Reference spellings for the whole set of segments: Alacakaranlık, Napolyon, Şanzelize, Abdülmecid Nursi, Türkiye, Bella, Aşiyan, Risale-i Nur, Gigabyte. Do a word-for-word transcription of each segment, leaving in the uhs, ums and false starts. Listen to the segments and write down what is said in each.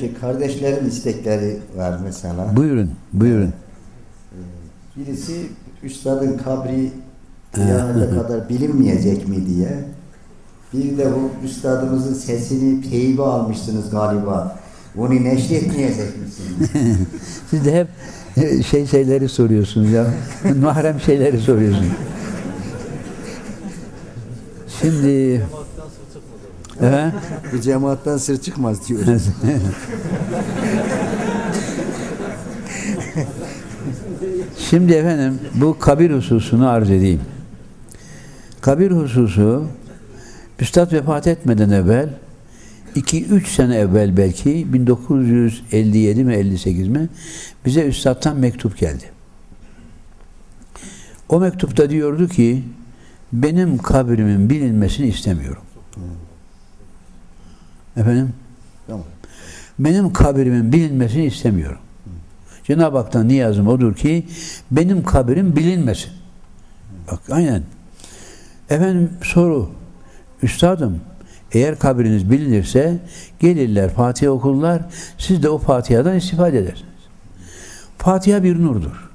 Peki kardeşlerin istekleri var mesela. Buyurun, buyurun. Birisi üstadın kabri kıyamete kadar bilinmeyecek mi diye. Bir de bu üstadımızın sesini teybe almışsınız galiba. Onu neşretmeyecek misiniz? Siz de hep şey şeyleri soruyorsunuz ya. Mahrem şeyleri soruyorsunuz. Şimdi He? Bu cemaatten sır çıkmaz diyoruz. Şimdi efendim bu kabir hususunu arz edeyim. Kabir hususu üstad vefat etmeden evvel iki üç sene evvel belki bin dokuz yüz elli yedi mi elli sekiz mi bize üstadtan mektup geldi. O mektupta diyordu ki benim kabrimin bilinmesini istemiyorum. Efendim? Tamam. Benim kabrimin bilinmesini istemiyorum. Cenab-ı Hak'tan niyazım odur ki benim kabrim bilinmesin. Hı. Bak aynen. Efendim soru. Üstadım eğer kabriniz bilinirse gelirler Fatiha okurlar. Siz de o Fatiha'dan istifade edersiniz. Fatiha bir nurdur.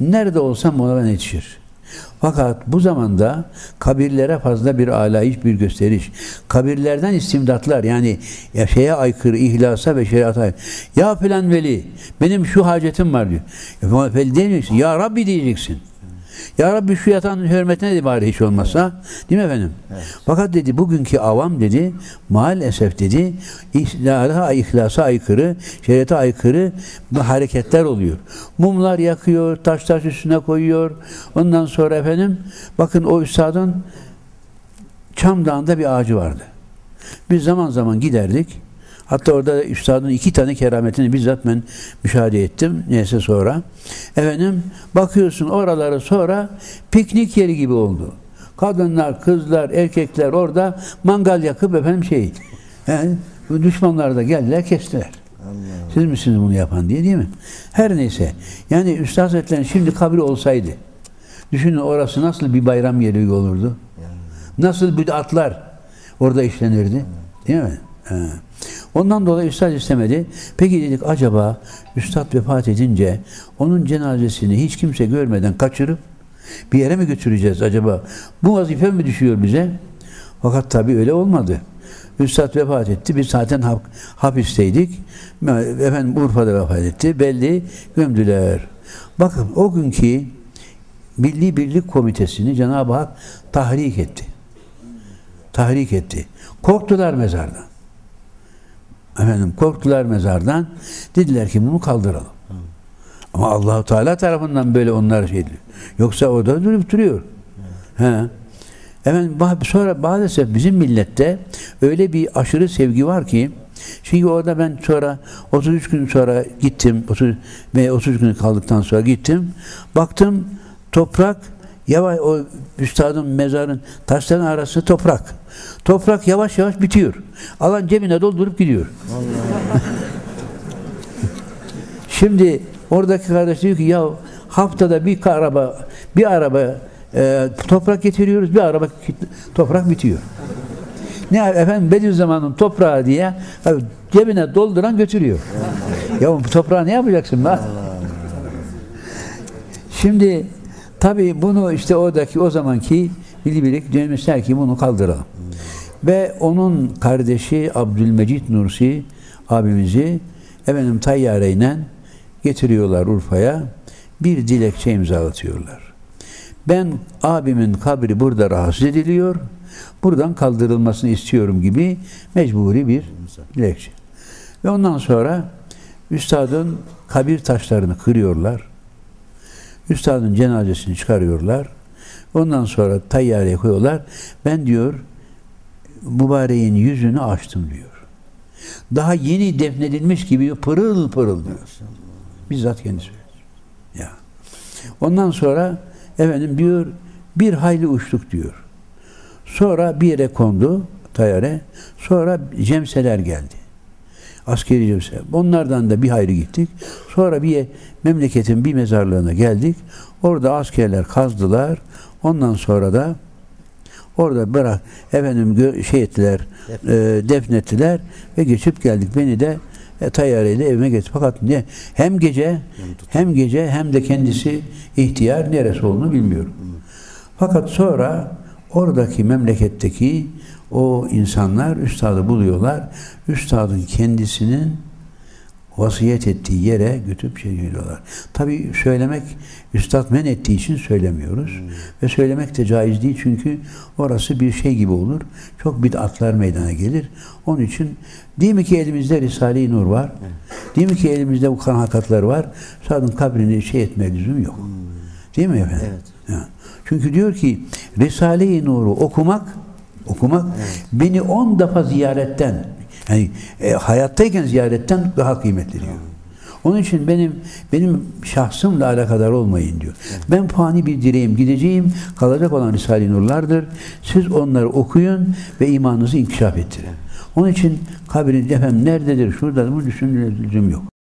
Nerede olsam ona ben yetişir. Fakat bu zamanda kabirlere fazla bir alayiş, bir gösteriş. Kabirlerden istimdatlar yani ya şeye aykırı, ihlasa ve şeriata aykırı. Ya filan veli, benim şu hacetim var diyor. Ya veli diyeceksin, ya Rabbi diyeceksin. Ya Rabbi şu yatanın hürmetine de bari hiç olmazsa. Evet. Değil mi efendim? Evet. Fakat dedi bugünkü avam dedi, maalesef dedi, ihlasa, ihlasa aykırı, şeriata aykırı hareketler oluyor. Mumlar yakıyor, taş taş üstüne koyuyor. Ondan sonra efendim, bakın o üstadın Çam Dağı'nda bir ağacı vardı. Biz zaman zaman giderdik. Hatta orada üstadın iki tane kerametini bizzat ben müşahede ettim. Neyse sonra. Efendim bakıyorsun oraları sonra piknik yeri gibi oldu. Kadınlar, kızlar, erkekler orada mangal yakıp efendim şey. Yani düşmanlar da geldiler kestiler. Allah. Siz misiniz bunu yapan diye değil mi? Her neyse. Yani Üstad Hazretleri'nin şimdi kabri olsaydı. Düşünün orası nasıl bir bayram yeri olurdu. Nasıl bid'atlar orada işlenirdi. Değil mi? He. Ondan dolayı üstad istemedi. Peki dedik acaba üstad vefat edince onun cenazesini hiç kimse görmeden kaçırıp bir yere mi götüreceğiz acaba? Bu vazife mi düşüyor bize? Fakat tabii öyle olmadı. Üstad vefat etti. Biz zaten hapisteydik. Efendim Urfa'da vefat etti. Belli gömdüler. Bakın o günkü Milli Birlik Komitesi'ni Cenab-ı Hak tahrik etti. Tahrik etti. Korktular mezardan. Efendim korktular mezardan. Dediler ki bunu kaldıralım. Hı. Ama Allahu Teala tarafından böyle onlar şey diyor. Yoksa orada durup duruyor. Hı. He. Efendim sonra maalesef bizim millette öyle bir aşırı sevgi var ki çünkü orada ben sonra otuz üç gün sonra gittim ve otuz üç gün kaldıktan sonra gittim. Baktım toprak yavaş o üstadın mezarın taşların arası toprak. Toprak yavaş yavaş bitiyor. Alan cebine doldurup gidiyor. Şimdi oradaki kardeş diyor ki ya haftada bir araba bir araba e, toprak getiriyoruz, bir araba toprak bitiyor. Ne efendim Bediüzzaman'ın toprağı diye cebine dolduran götürüyor. Ya bu toprağı ne yapacaksın lan? Şimdi tabii bunu işte oradaki o zamanki bilibilik demişler ki bunu kaldıralım. Hmm. Ve onun kardeşi Abdülmecid Nursi abimizi efendim tayyareyle getiriyorlar Urfa'ya. Bir dilekçe imzalatıyorlar. Ben abimin kabri burada rahatsız ediliyor. Buradan kaldırılmasını istiyorum gibi mecburi bir dilekçe. Ve ondan sonra üstadın kabir taşlarını kırıyorlar. Üstadın cenazesini çıkarıyorlar. Ondan sonra tayyareye koyuyorlar. Ben diyor mübareğin yüzünü açtım diyor. Daha yeni defnedilmiş gibi pırıl pırıl diyor. Bizzat kendisi. Ya. Ondan sonra efendim diyor bir hayli uçtuk diyor. Sonra bir yere kondu tayyare. Sonra cemseler geldi. Askeri cemseler. Onlardan da bir hayli gittik. Sonra bir memleketin bir mezarlığına geldik. Orada askerler kazdılar. Ondan sonra da orada bırak efendim şey ettiler, defnettiler ve geçip geldik. Beni de e, tayyareyle evime getirdi. Fakat ne hem gece hem gece hem de kendisi ihtiyar, neresi olduğunu bilmiyorum. Fakat sonra oradaki memleketteki o insanlar üstadı buluyorlar. Üstadın kendisinin vasiyet ettiği yere götürüp şey diyorlar. Tabii söylemek, üstad men ettiği için söylemiyoruz. Hmm. Ve söylemek de caiz değil, çünkü orası bir şey gibi olur. Çok bid'atlar meydana gelir. Onun için değil mi ki elimizde Risale-i Nur var? Hmm. Değil mi ki elimizde bu kanakatlar var? Üstadın kabrini şey etmeye lüzum yok. Hmm. Değil mi efendim? Evet. Ya. Çünkü diyor ki Risale-i Nur'u okumak, okumak evet, beni on defa ziyaretten, yani e, hayattayken ziyaretten daha kıymetli diyor. Onun için benim benim şahsımla alakadar olmayın diyor. Ben fani bir direğim, gideceğim, kalacak olan Risale-i Nur'lardır. Siz onları okuyun ve imanınızı inkişaf ettirin. Onun için kabrin efendim nerededir, şuradadır, bu düşündüğünüz lüzum yok.